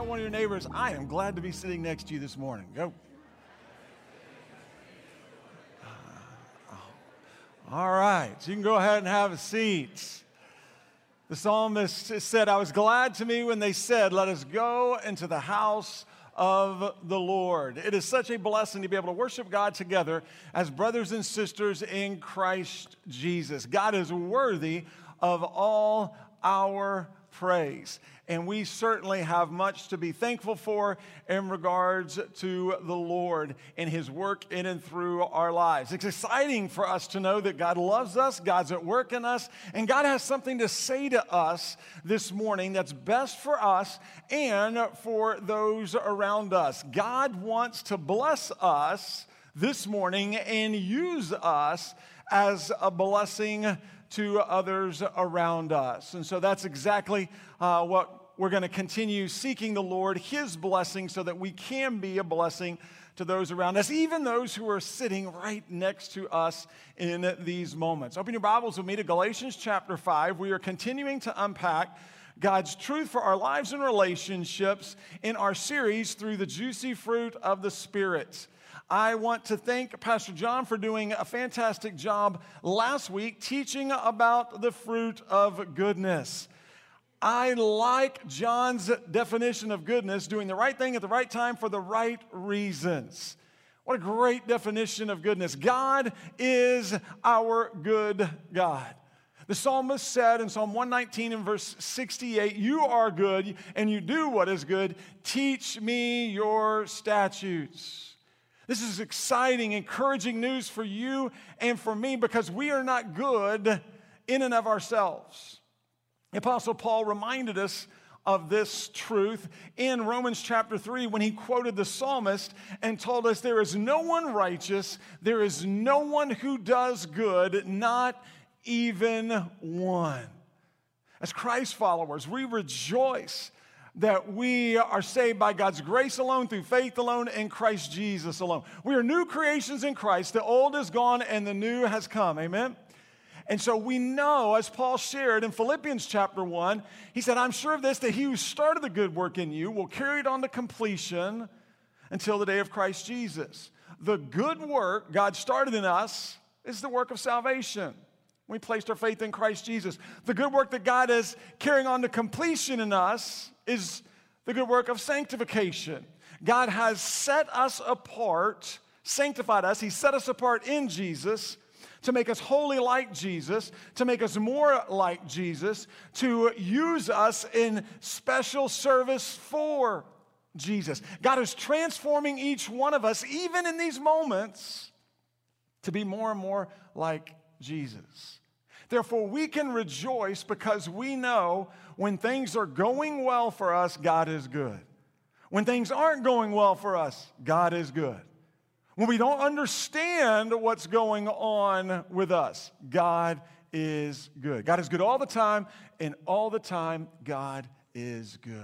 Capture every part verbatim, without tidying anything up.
Tell one of your neighbors, I am glad to be sitting next to you this morning. Go. All right, so you can go ahead and have a seat. The psalmist said, I was glad to me when they said, let us go into the house of the Lord. It is such a blessing to be able to worship God together as brothers and sisters in Christ Jesus. God is worthy of all our praise, and we certainly have much to be thankful for in regards to the Lord and His work in and through our lives. It's exciting for us to know that God loves us, God's at work in us, and God has something to say to us this morning that's best for us and for those around us. God wants to bless us this morning and use us as a blessing to others around us. And so that's exactly uh, what we're going to continue seeking the Lord, His blessing, so that we can be a blessing to those around us, even those who are sitting right next to us in these moments. Open your Bibles with me to Galatians chapter five. We are continuing to unpack God's truth for our lives and relationships in our series through the juicy fruit of the Spirit. I want to thank Pastor John for doing a fantastic job last week teaching about the fruit of goodness. I like John's definition of goodness, doing the right thing at the right time for the right reasons. What a great definition of goodness. God is our good God. The psalmist said in Psalm one nineteen and verse sixty-eight, you are good and you do what is good. Teach me your statutes. This is exciting, encouraging news for you and for me because we are not good in and of ourselves. The Apostle Paul reminded us of this truth in Romans chapter three when he quoted the psalmist and told us there is no one righteous, there is no one who does good, not even one. As Christ followers, we rejoice that we are saved by God's grace alone, through faith alone, in Christ Jesus alone. We are new creations in Christ. The old is gone and the new has come. Amen? And so we know, as Paul shared in Philippians chapter one, he said, I'm sure of this, that he who started the good work in you will carry it on to completion until the day of Christ Jesus. The good work God started in us is the work of salvation. We placed our faith in Christ Jesus. The good work that God is carrying on to completion in us is the good work of sanctification. God has set us apart, sanctified us. He set us apart in Jesus to make us holy like Jesus, to make us more like Jesus, to use us in special service for Jesus. God is transforming each one of us, even in these moments, to be more and more like Jesus. Therefore, we can rejoice because we know when things are going well for us, God is good. When things aren't going well for us, God is good. When we don't understand what's going on with us, God is good. God is good all the time, and all the time, God is good.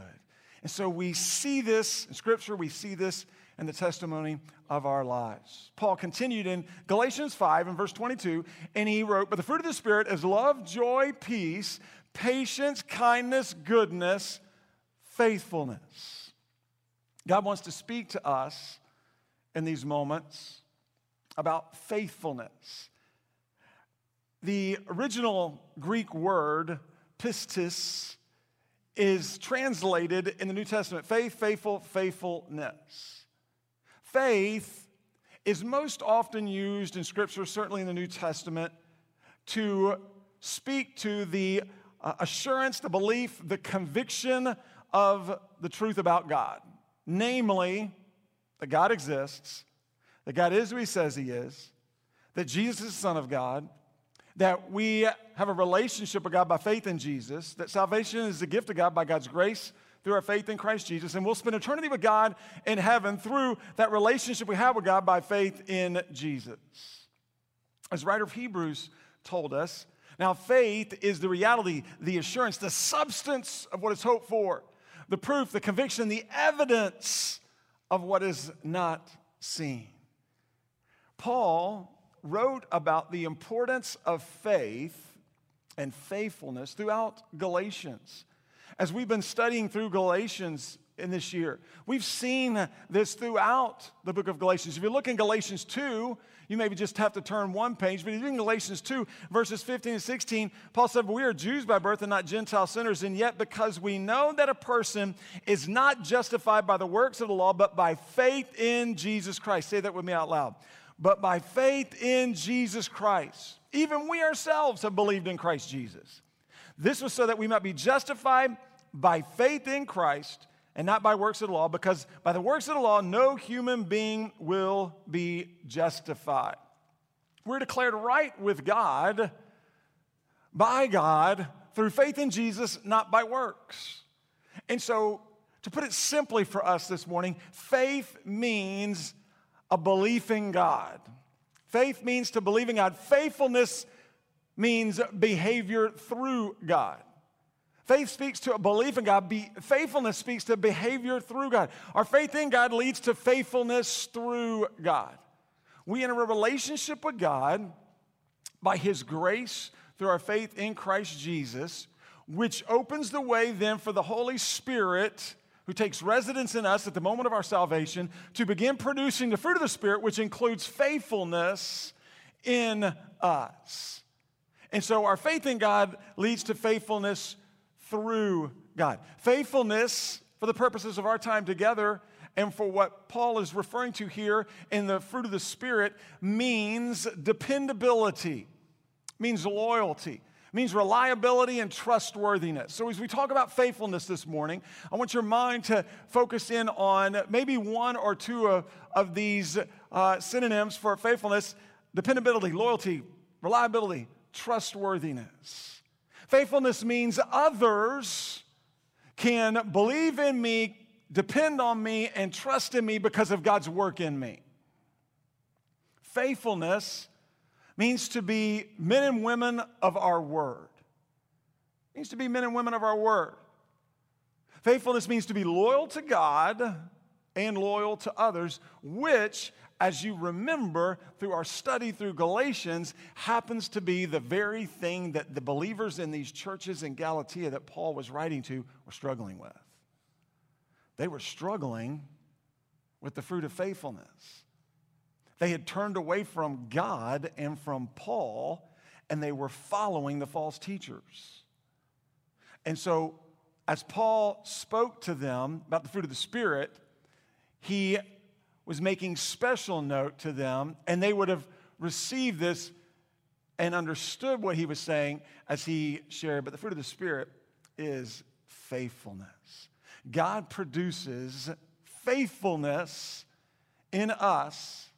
And so we see this in Scripture, we see this and the testimony of our lives. Paul continued in Galatians five and verse twenty-two, and he wrote, but the fruit of the Spirit is love, joy, peace, patience, kindness, goodness, faithfulness. God wants to speak to us in these moments about faithfulness. The original Greek word, pistis, is translated in the New Testament, faith, faithful, faithfulness. Faith is most often used in Scripture, certainly in the New Testament, to speak to the uh, assurance, the belief, the conviction of the truth about God. Namely, that God exists, that God is who He says He is, that Jesus is the Son of God, that we have a relationship with God by faith in Jesus, that salvation is the gift of God by God's grace through our faith in Christ Jesus, and we'll spend eternity with God in heaven through that relationship we have with God by faith in Jesus. As the writer of Hebrews told us, now faith is the reality, the assurance, the substance of what is hoped for, the proof, the conviction, the evidence of what is not seen. Paul wrote about the importance of faith and faithfulness throughout Galatians. As we've been studying through Galatians in this year. We've seen this throughout the book of Galatians. If you look in Galatians two, you maybe just have to turn one page, but in Galatians two, verses fifteen and sixteen, Paul said, we are Jews by birth and not Gentile sinners, and yet because we know that a person is not justified by the works of the law, but by faith in Jesus Christ. Say that with me out loud. But by faith in Jesus Christ, even we ourselves have believed in Christ Jesus. This was so that we might be justified by faith in Christ and not by works of the law, because by the works of the law, no human being will be justified. We're declared right with God, by God, through faith in Jesus, not by works. And so, to put it simply for us this morning, faith means a belief in God. Faith means to believe in God. Faithfulness means behavior through God. Faith speaks to a belief in God. Be, faithfulness speaks to behavior through God. Our faith in God leads to faithfulness through God. We enter a relationship with God by His grace through our faith in Christ Jesus, which opens the way then for the Holy Spirit, who takes residence in us at the moment of our salvation, to begin producing the fruit of the Spirit, which includes faithfulness in us. And so our faith in God leads to faithfulness through God. Faithfulness, for the purposes of our time together and for what Paul is referring to here in the fruit of the Spirit, means dependability, means loyalty, means reliability and trustworthiness. So as we talk about faithfulness this morning, I want your mind to focus in on maybe one or two of, of these uh, synonyms for faithfulness: dependability, loyalty, reliability, trustworthiness. Faithfulness means others can believe in me, depend on me, and trust in me because of God's work in me. Faithfulness means to be men and women of our word. It means to be men and women of our word. Faithfulness means to be loyal to God and loyal to others, which, as you remember through our study through Galatians, happens to be the very thing that the believers in these churches in Galatia that Paul was writing to were struggling with. They were struggling with the fruit of faithfulness. They had turned away from God and from Paul, and they were following the false teachers. And so, as Paul spoke to them about the fruit of the Spirit, he was making special note to them, and they would have received this and understood what he was saying as he shared. But the fruit of the Spirit is faithfulness. God produces faithfulness in us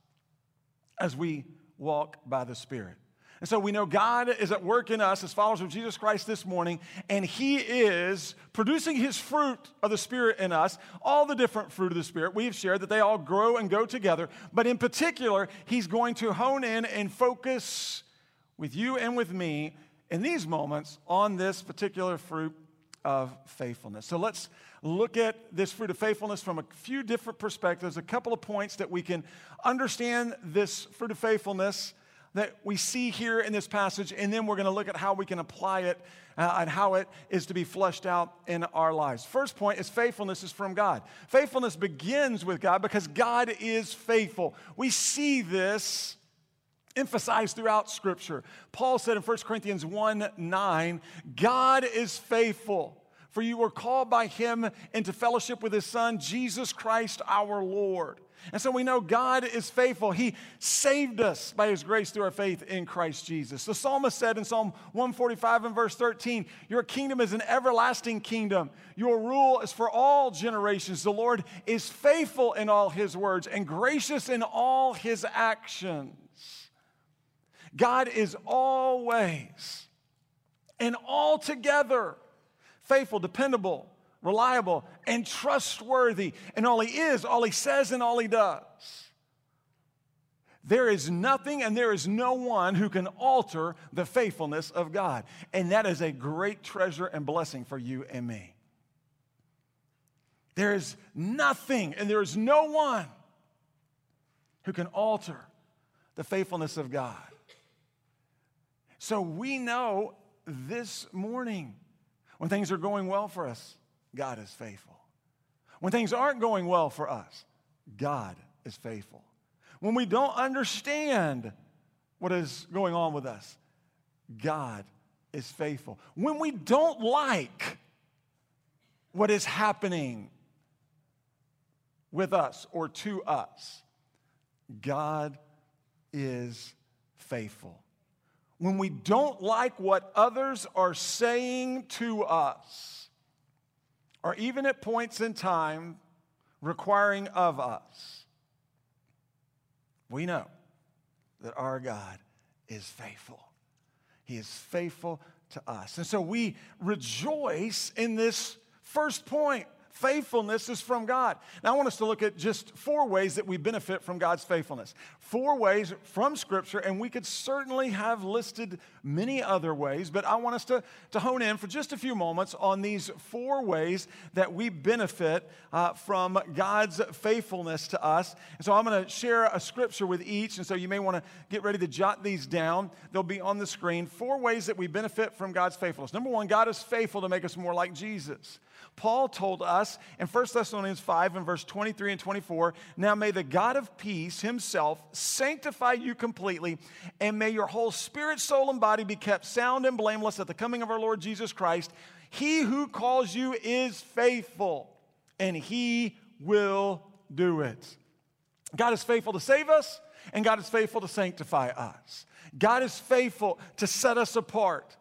as we walk by the Spirit. And so we know God is at work in us as followers of Jesus Christ this morning, and He is producing His fruit of the Spirit in us, all the different fruit of the Spirit. We have shared that they all grow and go together, but in particular, He's going to hone in and focus with you and with me in these moments on this particular fruit of faithfulness. So let's look at this fruit of faithfulness from a few different perspectives, a couple of points that we can understand this fruit of faithfulness that we see here in this passage, and then we're going to look at how we can apply it uh, and how it is to be fleshed out in our lives. First point is faithfulness is from God. Faithfulness begins with God because God is faithful. We see this emphasized throughout Scripture. Paul said in First Corinthians one nine, God is faithful, for you were called by Him into fellowship with His Son, Jesus Christ our Lord. And so we know God is faithful. He saved us by His grace through our faith in Christ Jesus. The psalmist said in Psalm one forty-five and verse thirteen, your kingdom is an everlasting kingdom. Your rule is for all generations. The Lord is faithful in all His words and gracious in all His actions. God is always and altogether faithful, dependable, reliable, and trustworthy in all He is, all He says, and all He does. There is nothing and there is no one who can alter the faithfulness of God. And that is a great treasure and blessing for you and me. There is nothing and there is no one who can alter the faithfulness of God. So we know this morning, when things are going well for us, God is faithful. When things aren't going well for us, God is faithful. When we don't understand what is going on with us, God is faithful. When we don't like what is happening with us or to us, God is faithful. When we don't like what others are saying to us, or even at points in time requiring of us, we know that our God is faithful. He is faithful to us. And so we rejoice in this first point. Faithfulness is from God. Now I want us to look at just four ways that we benefit from God's faithfulness. Four ways from Scripture, and we could certainly have listed many other ways, but I want us to, to hone in for just a few moments on these four ways that we benefit uh, from God's faithfulness to us. And so I'm going to share a Scripture with each, and so you may want to get ready to jot these down. They'll be on the screen. Four ways that we benefit from God's faithfulness. Number one, God is faithful to make us more like Jesus. Paul told us in First Thessalonians five and verse twenty-three and twenty-four, "Now may the God of peace himself sanctify you completely, and may your whole spirit, soul, and body be kept sound and blameless at the coming of our Lord Jesus Christ. He who calls you is faithful, and he will do it." God is faithful to save us, and God is faithful to sanctify us. God is faithful to set us apart.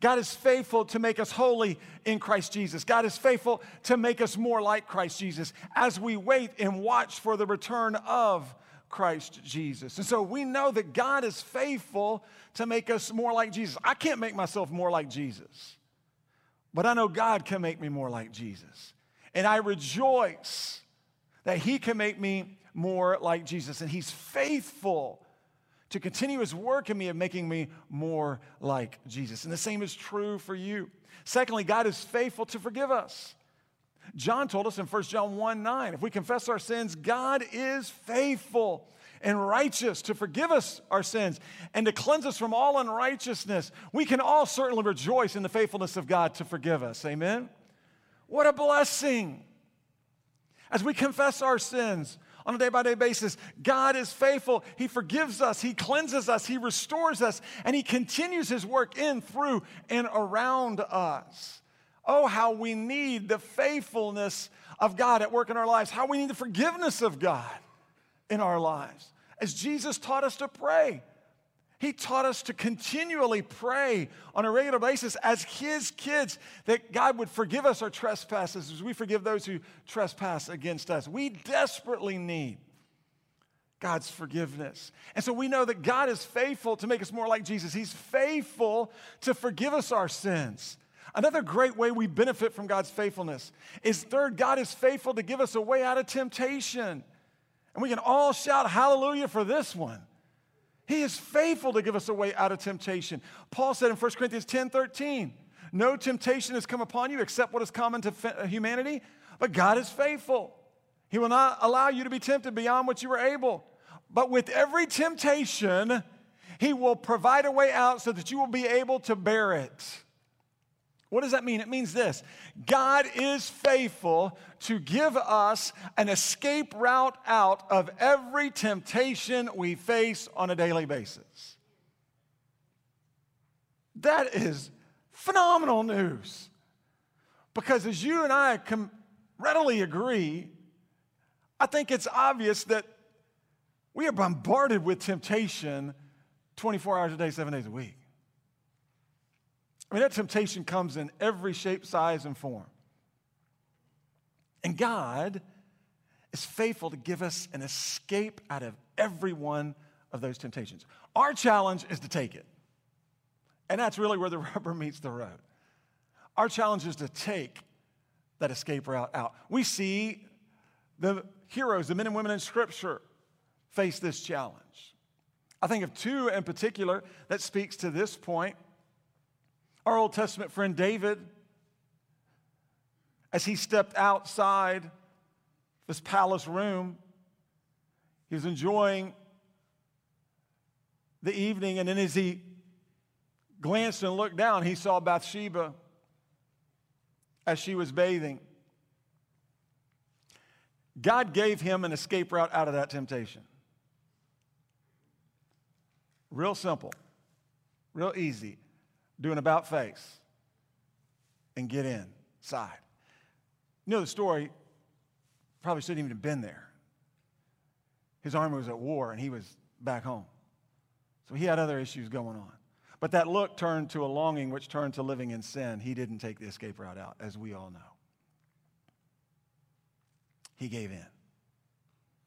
God is faithful to make us holy in Christ Jesus. God is faithful to make us more like Christ Jesus as we wait and watch for the return of Christ Jesus. And so we know that God is faithful to make us more like Jesus. I can't make myself more like Jesus, but I know God can make me more like Jesus. And I rejoice that he can make me more like Jesus. And he's faithful to continue his work in me of making me more like Jesus. And the same is true for you. Secondly, God is faithful to forgive us. John told us in First John one nine, if we confess our sins, God is faithful and righteous to forgive us our sins and to cleanse us from all unrighteousness. We can all certainly rejoice in the faithfulness of God to forgive us. Amen? What a blessing. As we confess our sins on a day-by-day basis, God is faithful. He forgives us. He cleanses us. He restores us. And he continues his work in, through, and around us. Oh, how we need the faithfulness of God at work in our lives. How we need the forgiveness of God in our lives. As Jesus taught us to pray, he taught us to continually pray on a regular basis as his kids that God would forgive us our trespasses as we forgive those who trespass against us. We desperately need God's forgiveness. And so we know that God is faithful to make us more like Jesus. He's faithful to forgive us our sins. Another great way we benefit from God's faithfulness is, third, God is faithful to give us a way out of temptation. And we can all shout hallelujah for this one. He is faithful to give us a way out of temptation. Paul said in First Corinthians ten thirteen, "No temptation has come upon you except what is common to humanity, but God is faithful. He will not allow you to be tempted beyond what you are able. But with every temptation, he will provide a way out so that you will be able to bear it." What does that mean? It means this: God is faithful to give us an escape route out of every temptation we face on a daily basis. That is phenomenal news. Because as you and I can readily agree, I think it's obvious that we are bombarded with temptation twenty-four hours a day, seven days a week. I mean, that temptation comes in every shape, size, and form. And God is faithful to give us an escape out of every one of those temptations. Our challenge is to take it. And that's really where the rubber meets the road. Our challenge is to take that escape route out. We see the heroes, the men and women in Scripture, face this challenge. I think of two in particular that speaks to this point. Our Old Testament friend David, as he stepped outside this palace room, he was enjoying the evening, and then as he glanced and looked down, he saw Bathsheba as she was bathing. God gave him an escape route out of that temptation. Real simple, real easy. Do an about face and get inside. You know the story, probably shouldn't even have been there. His army was at war and he was back home. So he had other issues going on. But that look turned to a longing, which turned to living in sin. He didn't take the escape route out, as we all know. He gave in.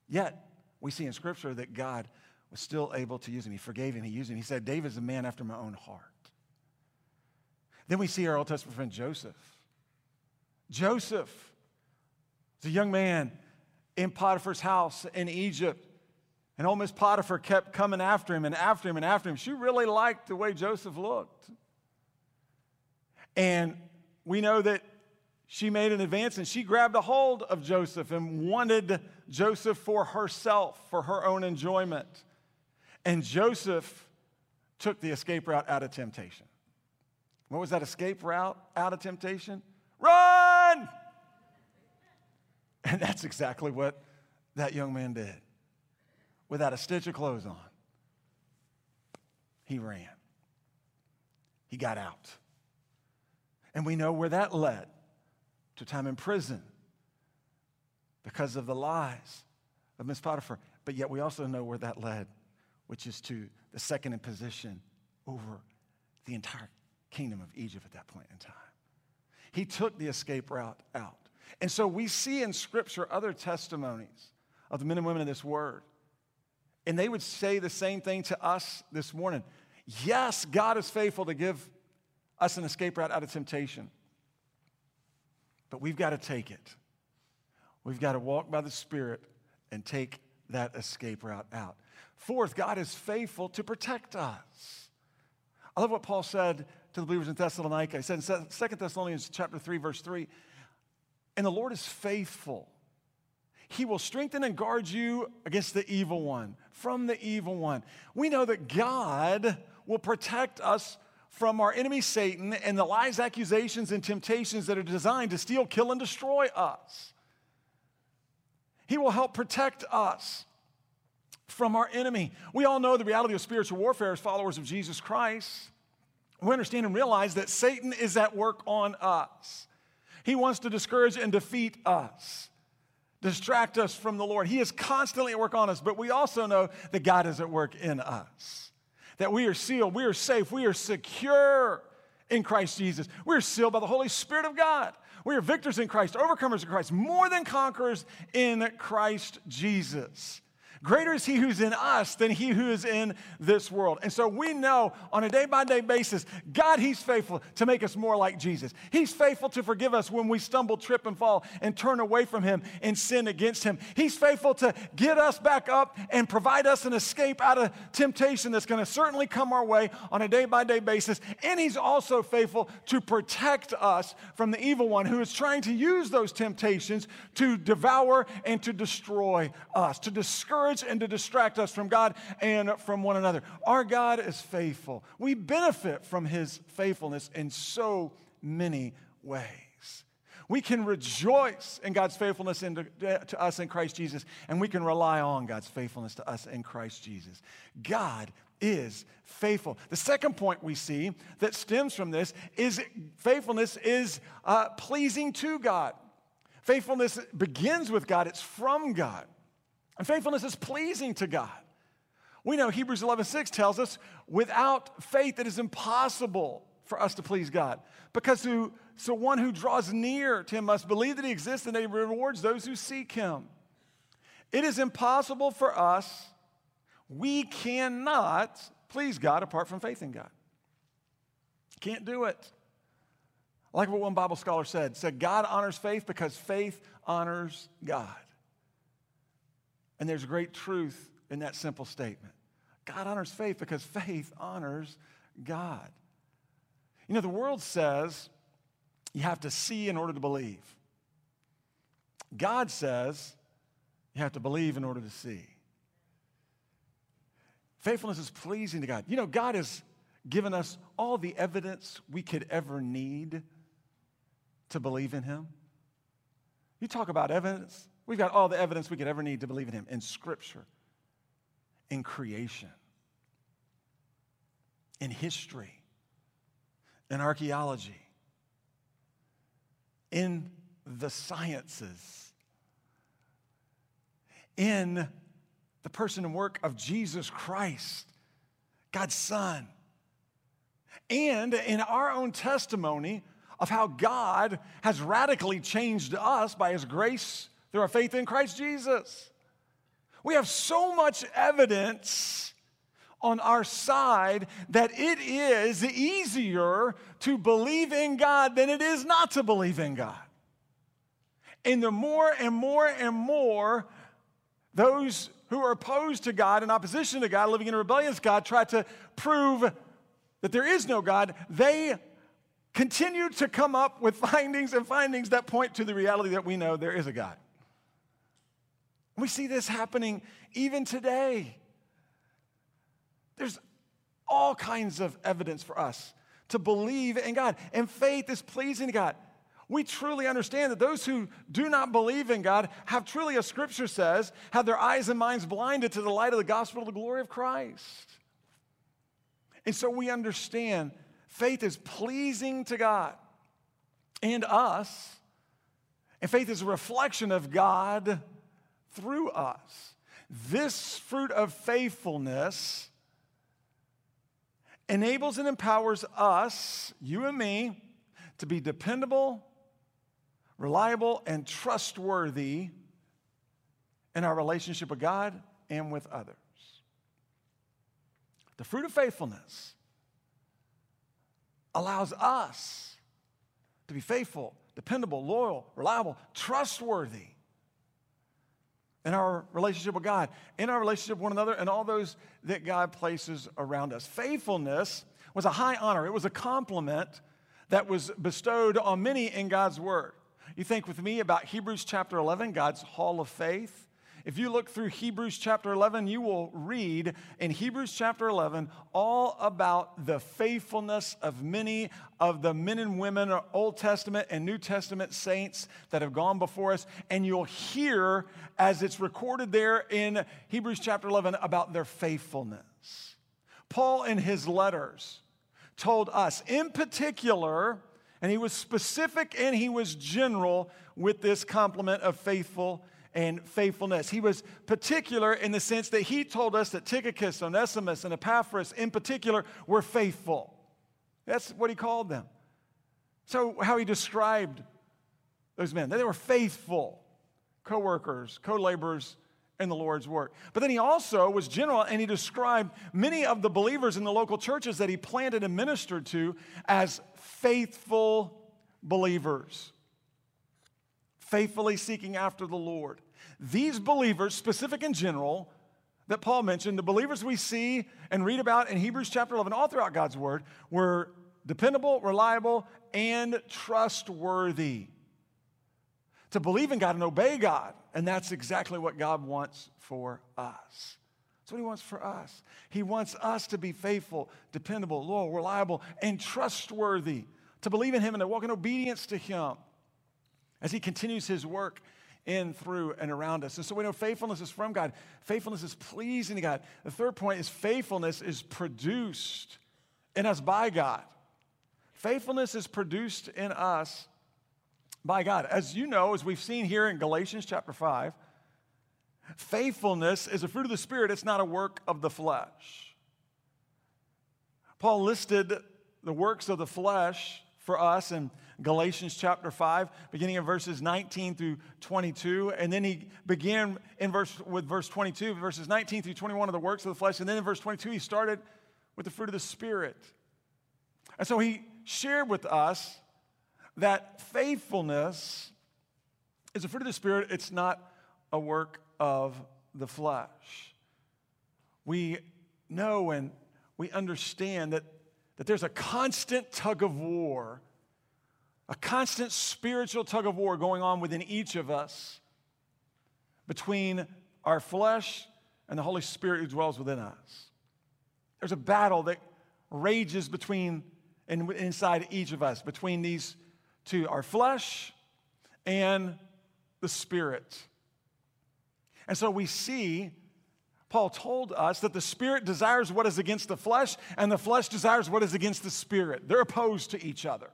Yet, we see in Scripture that God was still able to use him. He forgave him. He used him. He said, David's a man after my own heart. Then we see our Old Testament friend Joseph. Joseph is a young man in Potiphar's house in Egypt. And old Miss Potiphar kept coming after him and after him and after him. She really liked the way Joseph looked. And we know that she made an advance and she grabbed a hold of Joseph and wanted Joseph for herself, for her own enjoyment. And Joseph took the escape route out of temptation. What was that escape route out of temptation? Run! And that's exactly what that young man did. Without a stitch of clothes on, he ran. He got out. And we know where that led, to time in prison because of the lies of Miss Potiphar. But yet we also know where that led, which is to the second in position over the entire kingdom of Egypt at that point in time. He took the escape route out. And so we see in Scripture other testimonies of the men and women of this word. And they would say the same thing to us this morning. Yes, God is faithful to give us an escape route out of temptation. But we've got to take it. We've got to walk by the Spirit and take that escape route out. Fourth, God is faithful to protect us. I love what Paul said to the believers in Thessalonica. He said in Second Thessalonians chapter three, verse three, and the Lord is faithful. He will strengthen and guard you against the evil one, from the evil one. We know that God will protect us from our enemy Satan and the lies, accusations, and temptations that are designed to steal, kill, and destroy us. He will help protect us from our enemy. We all know the reality of spiritual warfare as followers of Jesus Christ. We understand and realize that Satan is at work on us. He wants to discourage and defeat us, distract us from the Lord. He is constantly at work on us, but we also know that God is at work in us, that we are sealed, we are safe, we are secure in Christ Jesus. We are sealed by the Holy Spirit of God. We are victors in Christ, overcomers in Christ, more than conquerors in Christ Jesus. Greater is he who's in us than he who is in this world. And so we know on a day-by-day basis, God, he's faithful to make us more like Jesus. He's faithful to forgive us when we stumble, trip, and fall and turn away from him and sin against him. He's faithful to get us back up and provide us an escape out of temptation that's going to certainly come our way on a day-by-day basis. And he's also faithful to protect us from the evil one who is trying to use those temptations to devour and to destroy us, to discourage and to distract us from God and from one another. Our God is faithful. We benefit from his faithfulness in so many ways. We can rejoice in God's faithfulness in to, to us in Christ Jesus, and we can rely on God's faithfulness to us in Christ Jesus. God is faithful. The second point we see that stems from this is faithfulness is uh, pleasing to God. Faithfulness begins with God. It's from God. And faithfulness is pleasing to God. We know Hebrews eleven six tells us, without faith it is impossible for us to please God. Because who, so one who draws near to him must believe that he exists and that he rewards those who seek him. It is impossible for us. We cannot please God apart from faith in God. Can't do it. I like what one Bible scholar said. Said God honors faith because faith honors God. And there's great truth in that simple statement. God honors faith because faith honors God. You know, the world says you have to see in order to believe. God says you have to believe in order to see. Faithfulness is pleasing to God. You know, God has given us all the evidence we could ever need to believe in him. You talk about evidence. We've got all the evidence we could ever need to believe in him in Scripture, in creation, in history, in archaeology, in the sciences, in the person and work of Jesus Christ, God's Son, and in our own testimony of how God has radically changed us by his grace through our faith in Christ Jesus. We have so much evidence on our side that it is easier to believe in God than it is not to believe in God. And the more and more and more those who are opposed to God, in opposition to God, living in a rebellious God, try to prove that there is no God, they continue to come up with findings and findings that point to the reality that we know there is a God. We see this happening even today. There's all kinds of evidence for us to believe in God, and faith is pleasing to God. We truly understand that those who do not believe in God have truly, as Scripture says, have their eyes and minds blinded to the light of the gospel of the glory of Christ. And so we understand faith is pleasing to God and us, and faith is a reflection of God through us. This fruit of faithfulness enables and empowers us, you and me, to be dependable, reliable, and trustworthy in our relationship with God and with others. The fruit of faithfulness allows us to be faithful, dependable, loyal, reliable, trustworthy in our relationship with God, in our relationship with one another, and all those that God places around us. Faithfulness was a high honor. It was a compliment that was bestowed on many in God's Word. You think with me about Hebrews chapter eleven, God's Hall of Faith. If you look through Hebrews chapter eleven, you will read in Hebrews chapter eleven all about the faithfulness of many of the men and women of Old Testament and New Testament saints that have gone before us. And you'll hear, as it's recorded there in Hebrews chapter eleven, about their faithfulness. Paul, in his letters, told us in particular, and he was specific and he was general with this compliment of faithful and faithfulness. He was particular in the sense that he told us that Tychicus, Onesimus, and Epaphras in particular were faithful. That's what he called them. So how he described those men, they were faithful co-workers, co-laborers in the Lord's work. But then he also was general, and he described many of the believers in the local churches that he planted and ministered to as faithful believers, faithfully seeking after the Lord. These believers, specific and general, that Paul mentioned, the believers we see and read about in Hebrews chapter eleven, all throughout God's Word, were dependable, reliable, and trustworthy. To believe in God and obey God, and that's exactly what God wants for us. That's what he wants for us. He wants us to be faithful, dependable, loyal, reliable, and trustworthy, to believe in him and to walk in obedience to him as he continues his work in, through, and around us. And so we know faithfulness is from God. Faithfulness is pleasing to God. The third point is faithfulness is produced in us by God. Faithfulness is produced in us by God. As you know, as we've seen here in Galatians chapter five, faithfulness is a fruit of the Spirit. It's not a work of the flesh. Paul listed the works of the flesh for us in Galatians chapter five, beginning in verses nineteen through twenty-two, and then he began in verse with verse twenty-two, verses nineteen through twenty-one are the works of the flesh, and then in verse twenty-two he started with the fruit of the Spirit. And so he shared with us that faithfulness is a fruit of the Spirit. It's not a work of the flesh. We know and we understand that, that there's a constant tug of war, a constant spiritual tug of war going on within each of us between our flesh and the Holy Spirit who dwells within us. There's a battle that rages between and inside each of us, between these to our flesh and the Spirit. And so we see Paul told us that the Spirit desires what is against the flesh, and the flesh desires what is against the Spirit. They're opposed to each other.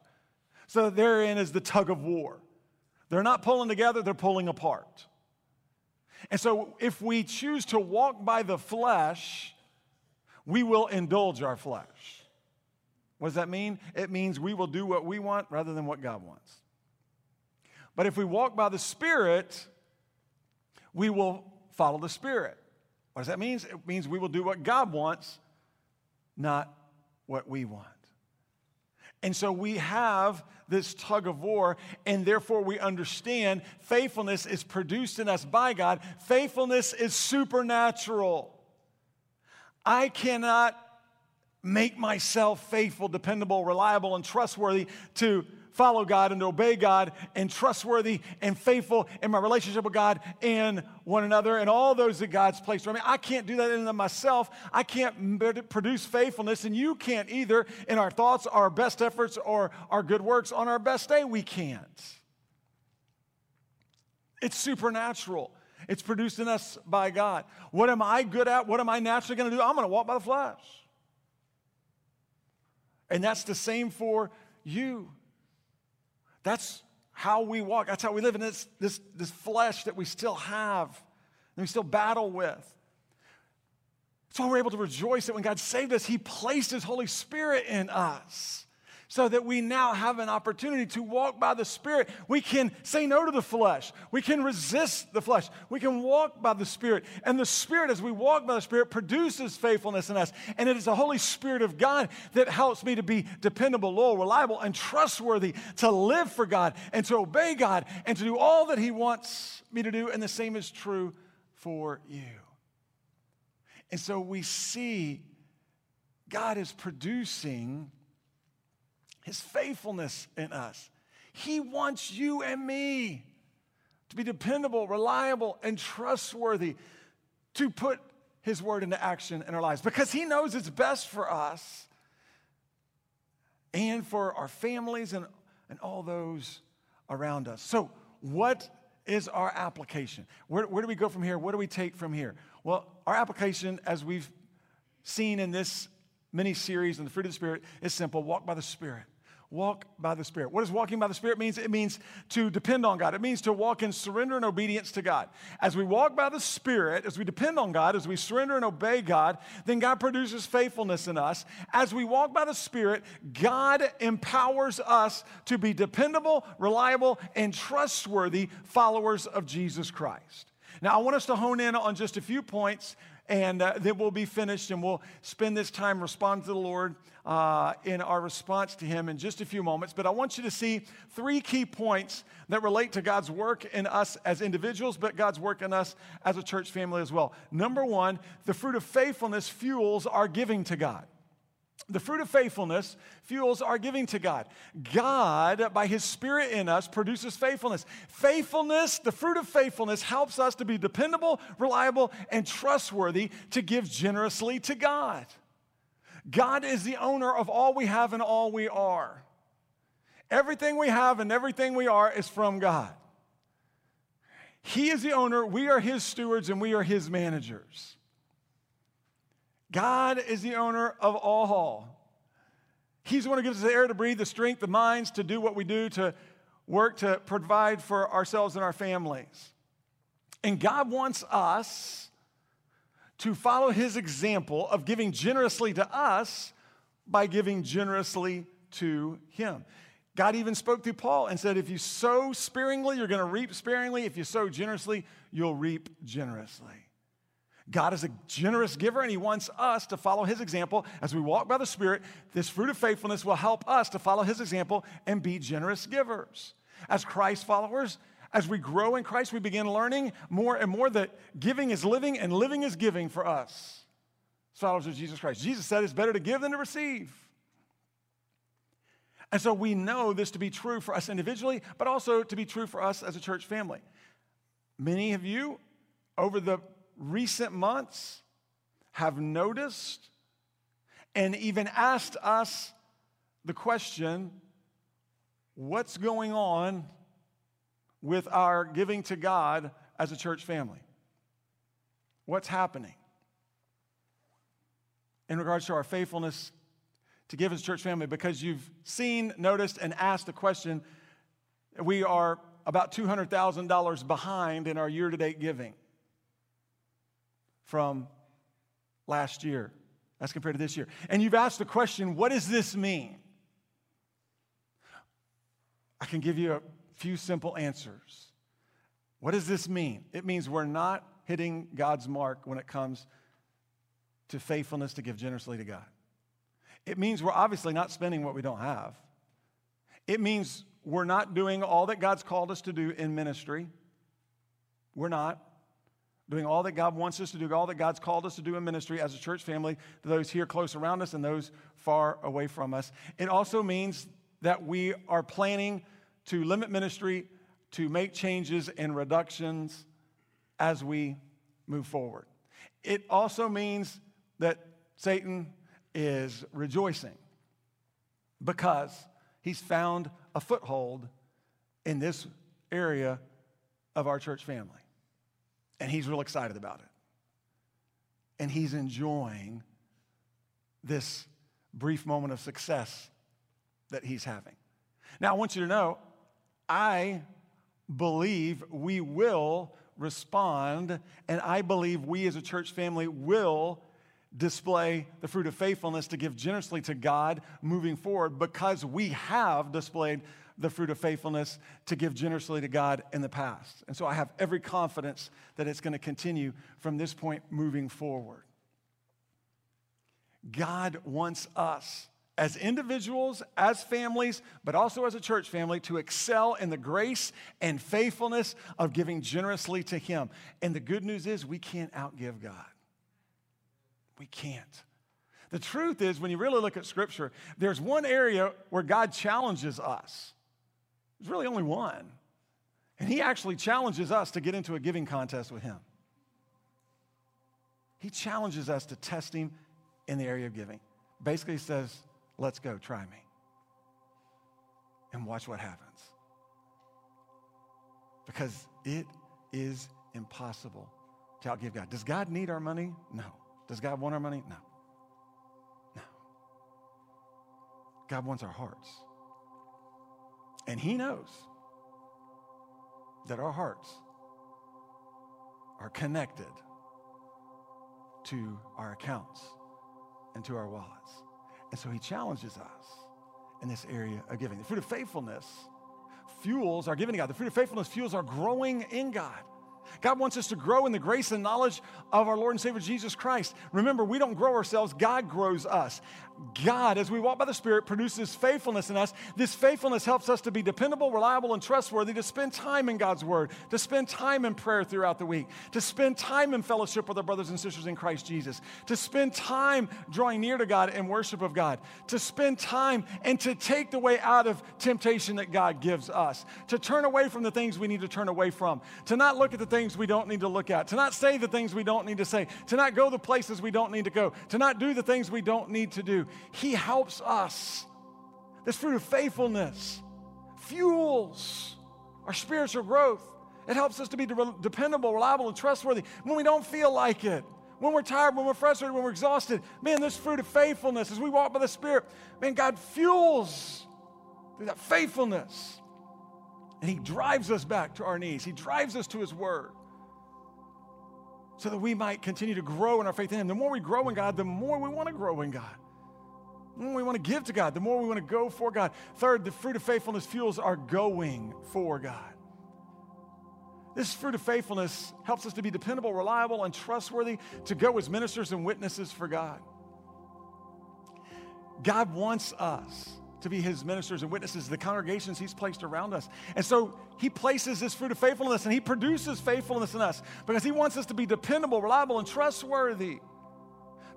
So therein is the tug of war. They're not pulling together, they're pulling apart. And so if we choose to walk by the flesh, we will indulge our flesh. What does that mean? It means we will do what we want rather than what God wants. But if we walk by the Spirit, we will follow the Spirit. What does that mean? It means we will do what God wants, not what we want. And so we have this tug of war, and therefore we understand faithfulness is produced in us by God. Faithfulness is supernatural. I cannot make myself faithful, dependable, reliable, and trustworthy to follow God and obey God and trustworthy and faithful in my relationship with God and one another and all those that God's placed. I mean, I can't do that in and of myself. I can't produce faithfulness, and you can't either in our thoughts, our best efforts, or our good works. On our best day, we can't. It's supernatural. It's produced in us by God. What am I good at? What am I naturally going to do? I'm going to walk by the flesh. And that's the same for you. That's how we walk. That's how we live in this, this, this flesh that we still have, that we still battle with. That's why we're able to rejoice that when God saved us, He placed His Holy Spirit in us so that we now have an opportunity to walk by the Spirit. We can say no to the flesh. We can resist the flesh. We can walk by the Spirit. And the Spirit, as we walk by the Spirit, produces faithfulness in us. And it is the Holy Spirit of God that helps me to be dependable, loyal, reliable, and trustworthy, to live for God and to obey God and to do all that He wants me to do. And the same is true for you. And so we see God is producing His faithfulness in us. He wants you and me to be dependable, reliable, and trustworthy, to put His word into action in our lives because He knows it's best for us and for our families and, and all those around us. So what is our application? Where, where do we go from here? What do we take from here? Well, our application, as we've seen in this mini-series on the fruit of the Spirit, is simple. Walk by the Spirit. Walk by the Spirit. What does walking by the Spirit mean? It means to depend on God. It means to walk in surrender and obedience to God. As we walk by the Spirit, as we depend on God, as we surrender and obey God, then God produces faithfulness in us. As we walk by the Spirit, God empowers us to be dependable, reliable, and trustworthy followers of Jesus Christ. Now, I want us to hone in on just a few points, and uh, then we'll be finished, and we'll spend this time responding to the Lord uh, in our response to Him in just a few moments. But I want you to see three key points that relate to God's work in us as individuals, but God's work in us as a church family as well. Number one, the fruit of faithfulness fuels our giving to God. The fruit of faithfulness fuels our giving to God. God, by His Spirit in us, produces faithfulness. Faithfulness, the fruit of faithfulness, helps us to be dependable, reliable, and trustworthy, to give generously to God. God is the owner of all we have and all we are. Everything we have and everything we are is from God. He is the owner, we are His stewards, and we are His managers. God is the owner of all. He's the one who gives us the air to breathe, the strength, the minds to do what we do, to work, to provide for ourselves and our families. And God wants us to follow His example of giving generously to us by giving generously to Him. God even spoke through Paul and said, if you sow sparingly, you're going to reap sparingly. If you sow generously, you'll reap generously. God is a generous giver, and He wants us to follow His example. As we walk by the Spirit, this fruit of faithfulness will help us to follow His example and be generous givers. As Christ followers, as we grow in Christ, we begin learning more and more that giving is living and living is giving for us, followers of Jesus Christ. Jesus said it's better to give than to receive. And so we know this to be true for us individually, but also to be true for us as a church family. Many of you, over the recent months, have noticed and even asked us the question, what's going on with our giving to God as a church family? What's happening in regards to our faithfulness to give as a church family? Because you've seen, noticed, and asked the question, we are about two hundred thousand dollars behind in our year-to-date giving from last year as compared to this year. And you've asked the question, what does this mean? I can give you a few simple answers. What does this mean? It means we're not hitting God's mark when it comes to faithfulness to give generously to God. It means we're obviously not spending what we don't have. It means we're not doing all that God's called us to do in ministry. We're not doing all that God wants us to do, all that God's called us to do in ministry as a church family, to those here close around us and those far away from us. It also means that we are planning to limit ministry, to make changes and reductions as we move forward. It also means that Satan is rejoicing because he's found a foothold in this area of our church family. And he's real excited about it. And he's enjoying this brief moment of success that he's having. Now, I want you to know, I believe we will respond, and I believe we as a church family will display the fruit of faithfulness to give generously to God moving forward, because we have displayed the fruit of faithfulness to give generously to God in the past. And so I have every confidence that it's going to continue from this point moving forward. God wants us as individuals, as families, but also as a church family, to excel in the grace and faithfulness of giving generously to Him. And the good news is we can't outgive God. We can't. The truth is, when you really look at Scripture, there's one area where God challenges us. There's really only one. And He actually challenges us to get into a giving contest with Him. He challenges us to test Him in the area of giving. Basically, He says, let's go, try me. And watch what happens. Because it is impossible to outgive God. Does God need our money? No. Does God want our money? No. No. God wants our hearts. And He knows that our hearts are connected to our accounts and to our wallets. And so He challenges us in this area of giving. The fruit of faithfulness fuels our giving to God. The fruit of faithfulness fuels our growing in God. God wants us to grow in the grace and knowledge of our Lord and Savior Jesus Christ. Remember, we don't grow ourselves. God grows us. God, as we walk by the Spirit, produces faithfulness in us. This faithfulness helps us to be dependable, reliable, and trustworthy, to spend time in God's Word, to spend time in prayer throughout the week, to spend time in fellowship with our brothers and sisters in Christ Jesus, to spend time drawing near to God and worship of God, to spend time and to take the way out of temptation that God gives us, to turn away from the things we need to turn away from, to not look at the things we don't need to look at, to not say the things we don't need to say, to not go the places we don't need to go, to not do the things we don't need to do. He helps us. This fruit of faithfulness fuels our spiritual growth. It helps us to be de- dependable, reliable, and trustworthy when we don't feel like it, when we're tired, when we're frustrated, when we're exhausted. Man, this fruit of faithfulness, as we walk by the Spirit, man, God fuels through that faithfulness. And He drives us back to our knees. He drives us to His Word so that we might continue to grow in our faith in Him. The more we grow in God, the more we want to grow in God. The more we want to give to God, the more we want to go for God. Third, the fruit of faithfulness fuels our going for God. This fruit of faithfulness helps us to be dependable, reliable, and trustworthy, to go as ministers and witnesses for God. God wants us to be His ministers and witnesses, the congregations He's placed around us. And so He places this fruit of faithfulness, and He produces faithfulness in us because He wants us to be dependable, reliable, and trustworthy,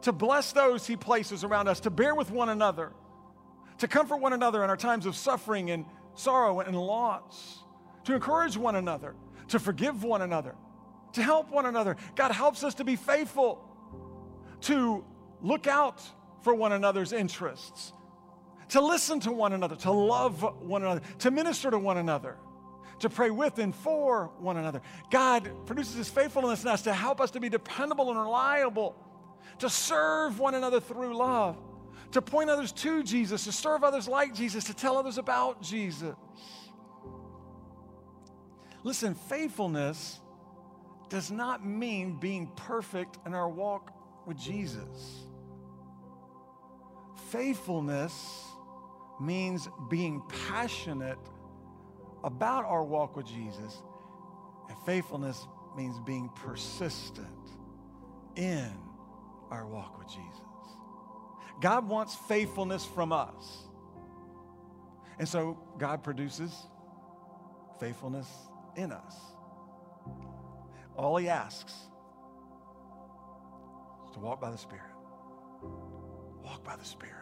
to bless those He places around us, to bear with one another, to comfort one another in our times of suffering and sorrow and loss, to encourage one another, to forgive one another, to help one another. God helps us to be faithful, to look out for one another's interests, to listen to one another, to love one another, to minister to one another, to pray with and for one another. God produces his faithfulness in us to help us to be dependable and reliable, to serve one another through love, to point others to Jesus, to serve others like Jesus, to tell others about Jesus. Listen, faithfulness does not mean being perfect in our walk with Jesus. Faithfulness means being passionate about our walk with Jesus, and faithfulness means being persistent in our walk with Jesus. God wants faithfulness from us, and so God produces faithfulness in us. All he asks is to walk by the Spirit. Walk by the Spirit.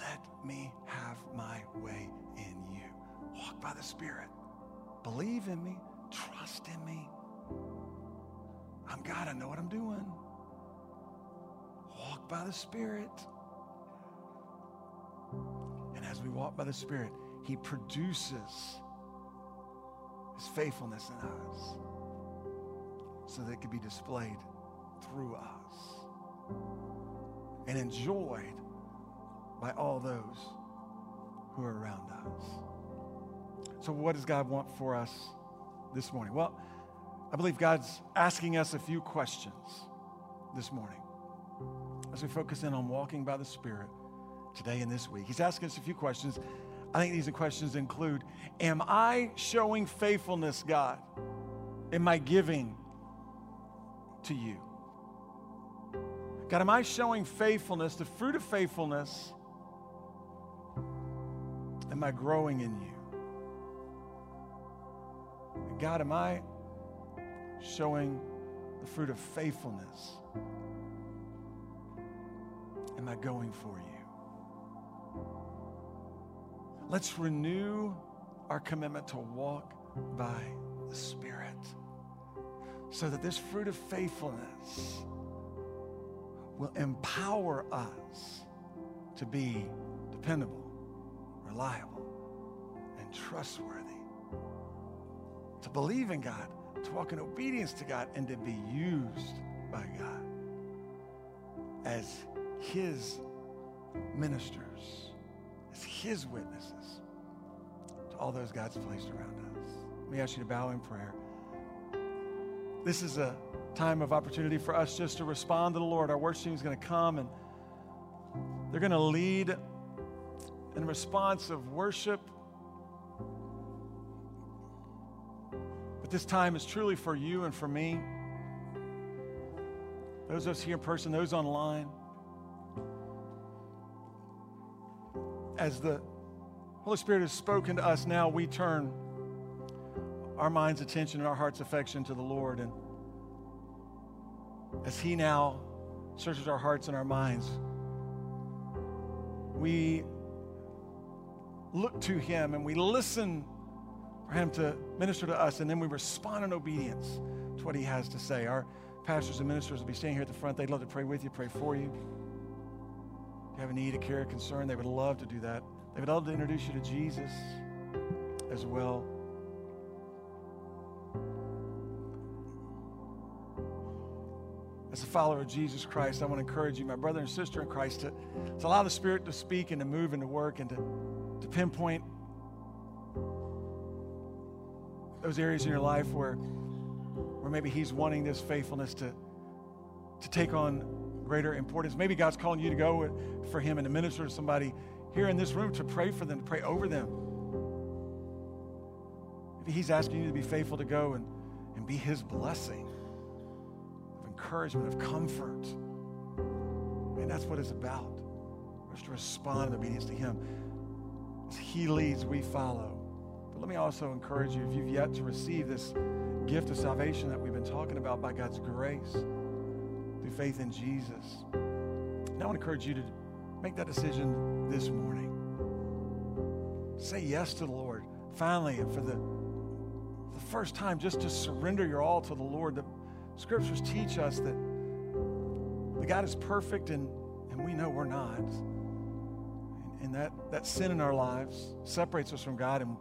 Let me have my way in you. Walk by the Spirit. Believe in me. Trust in me. I'm God. I know what I'm doing. Walk by the Spirit. And as we walk by the Spirit, he produces his faithfulness in us so that it can be displayed through us and enjoyed by all those who are around us. So what does God want for us this morning? Well, I believe God's asking us a few questions this morning as we focus in on walking by the Spirit today and this week. He's asking us a few questions. I think these questions include, am I showing faithfulness, God, in my giving to you? God, am I showing faithfulness, the fruit of faithfulness? Am I growing in you? And God, am I showing the fruit of faithfulness? Am I going for you? Let's renew our commitment to walk by the Spirit so that this fruit of faithfulness will empower us to be dependable, reliable, and trustworthy, to believe in God, to walk in obedience to God, and to be used by God as his ministers, as his witnesses to all those God's placed around us. Let me ask you to bow in prayer. This is a time of opportunity for us just to respond to the Lord. Our worship team is going to come, and they're going to lead in response of worship. But this time is truly for you and for me. Those of us here in person, those online. As the Holy Spirit has spoken to us now, we turn our mind's attention and our heart's affection to the Lord. And as he now searches our hearts and our minds, we look to him and we listen for him to minister to us, and then we respond in obedience to what he has to say. Our pastors and ministers will be standing here at the front. They'd love to pray with you, pray for you. If you have a need, a care, a concern, they would love to do that. They would love to introduce you to Jesus as well. As a follower of Jesus Christ, I want to encourage you, my brother and sister in Christ, to, to allow the Spirit to speak and to move and to work and to, to pinpoint those areas in your life where, where maybe he's wanting this faithfulness to, to take on greater importance. Maybe God's calling you to go for him and to minister to somebody here in this room, to pray for them, to pray over them. Maybe he's asking you to be faithful to go and, and be his blessing, encouragement, of comfort. And that's what it's about. We're to respond in obedience to him. As he leads, we follow. But let me also encourage you, if you've yet to receive this gift of salvation that we've been talking about by God's grace through faith in Jesus, and I want to encourage you to make that decision this morning. Say yes to the Lord. Finally, and for the, the first time, just to surrender your all to the Lord. The Scriptures teach us that God is perfect, and, and we know we're not. And, and that, that sin in our lives separates us from God, and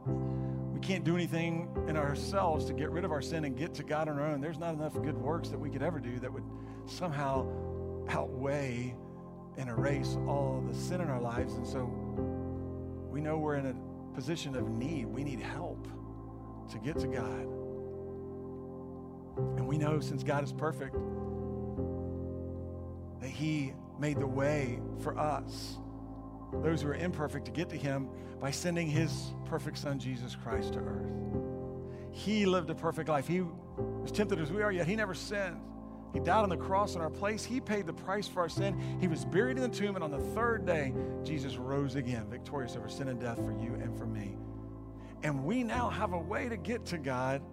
We can't do anything in ourselves to get rid of our sin and get to God on our own. There's not enough good works that we could ever do that would somehow outweigh and erase all the sin in our lives. And so we know we're in a position of need. We need help to get to God. And we know, since God is perfect, that He made the way for us, those who are imperfect, to get to Him by sending His perfect Son, Jesus Christ, to earth. He lived a perfect life. He was tempted as we are, yet He never sinned. He died on the cross in our place. He paid the price for our sin. He was buried in the tomb, and on the third day, Jesus rose again, victorious over sin and death for you and for me. And we now have a way to get to God,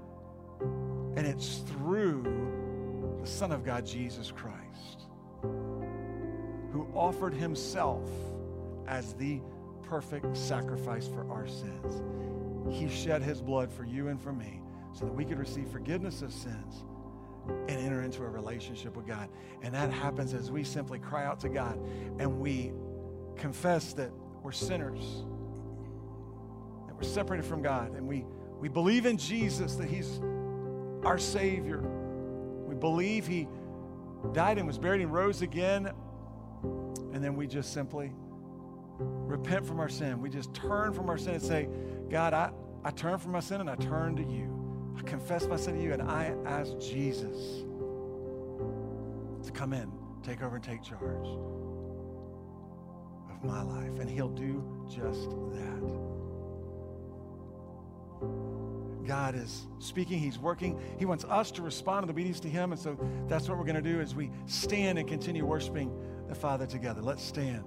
and it's through the Son of God, Jesus Christ, who offered Himself as the perfect sacrifice for our sins. He shed His blood for you and for me so that we could receive forgiveness of sins and enter into a relationship with God. And that happens as we simply cry out to God and we confess that we're sinners, that we're separated from God, and we, we believe in Jesus, that He's our Savior. We believe He died and was buried and rose again, and then we just simply repent from our sin. We just turn from our sin and say, God, I, I turn from my sin and I turn to You. I confess my sin to You, and I ask Jesus to come in, take over, and take charge of my life. And He'll do just that. God is speaking. He's working. He wants us to respond in obedience to Him. And so that's what we're going to do as we stand and continue worshiping the Father together. Let's stand.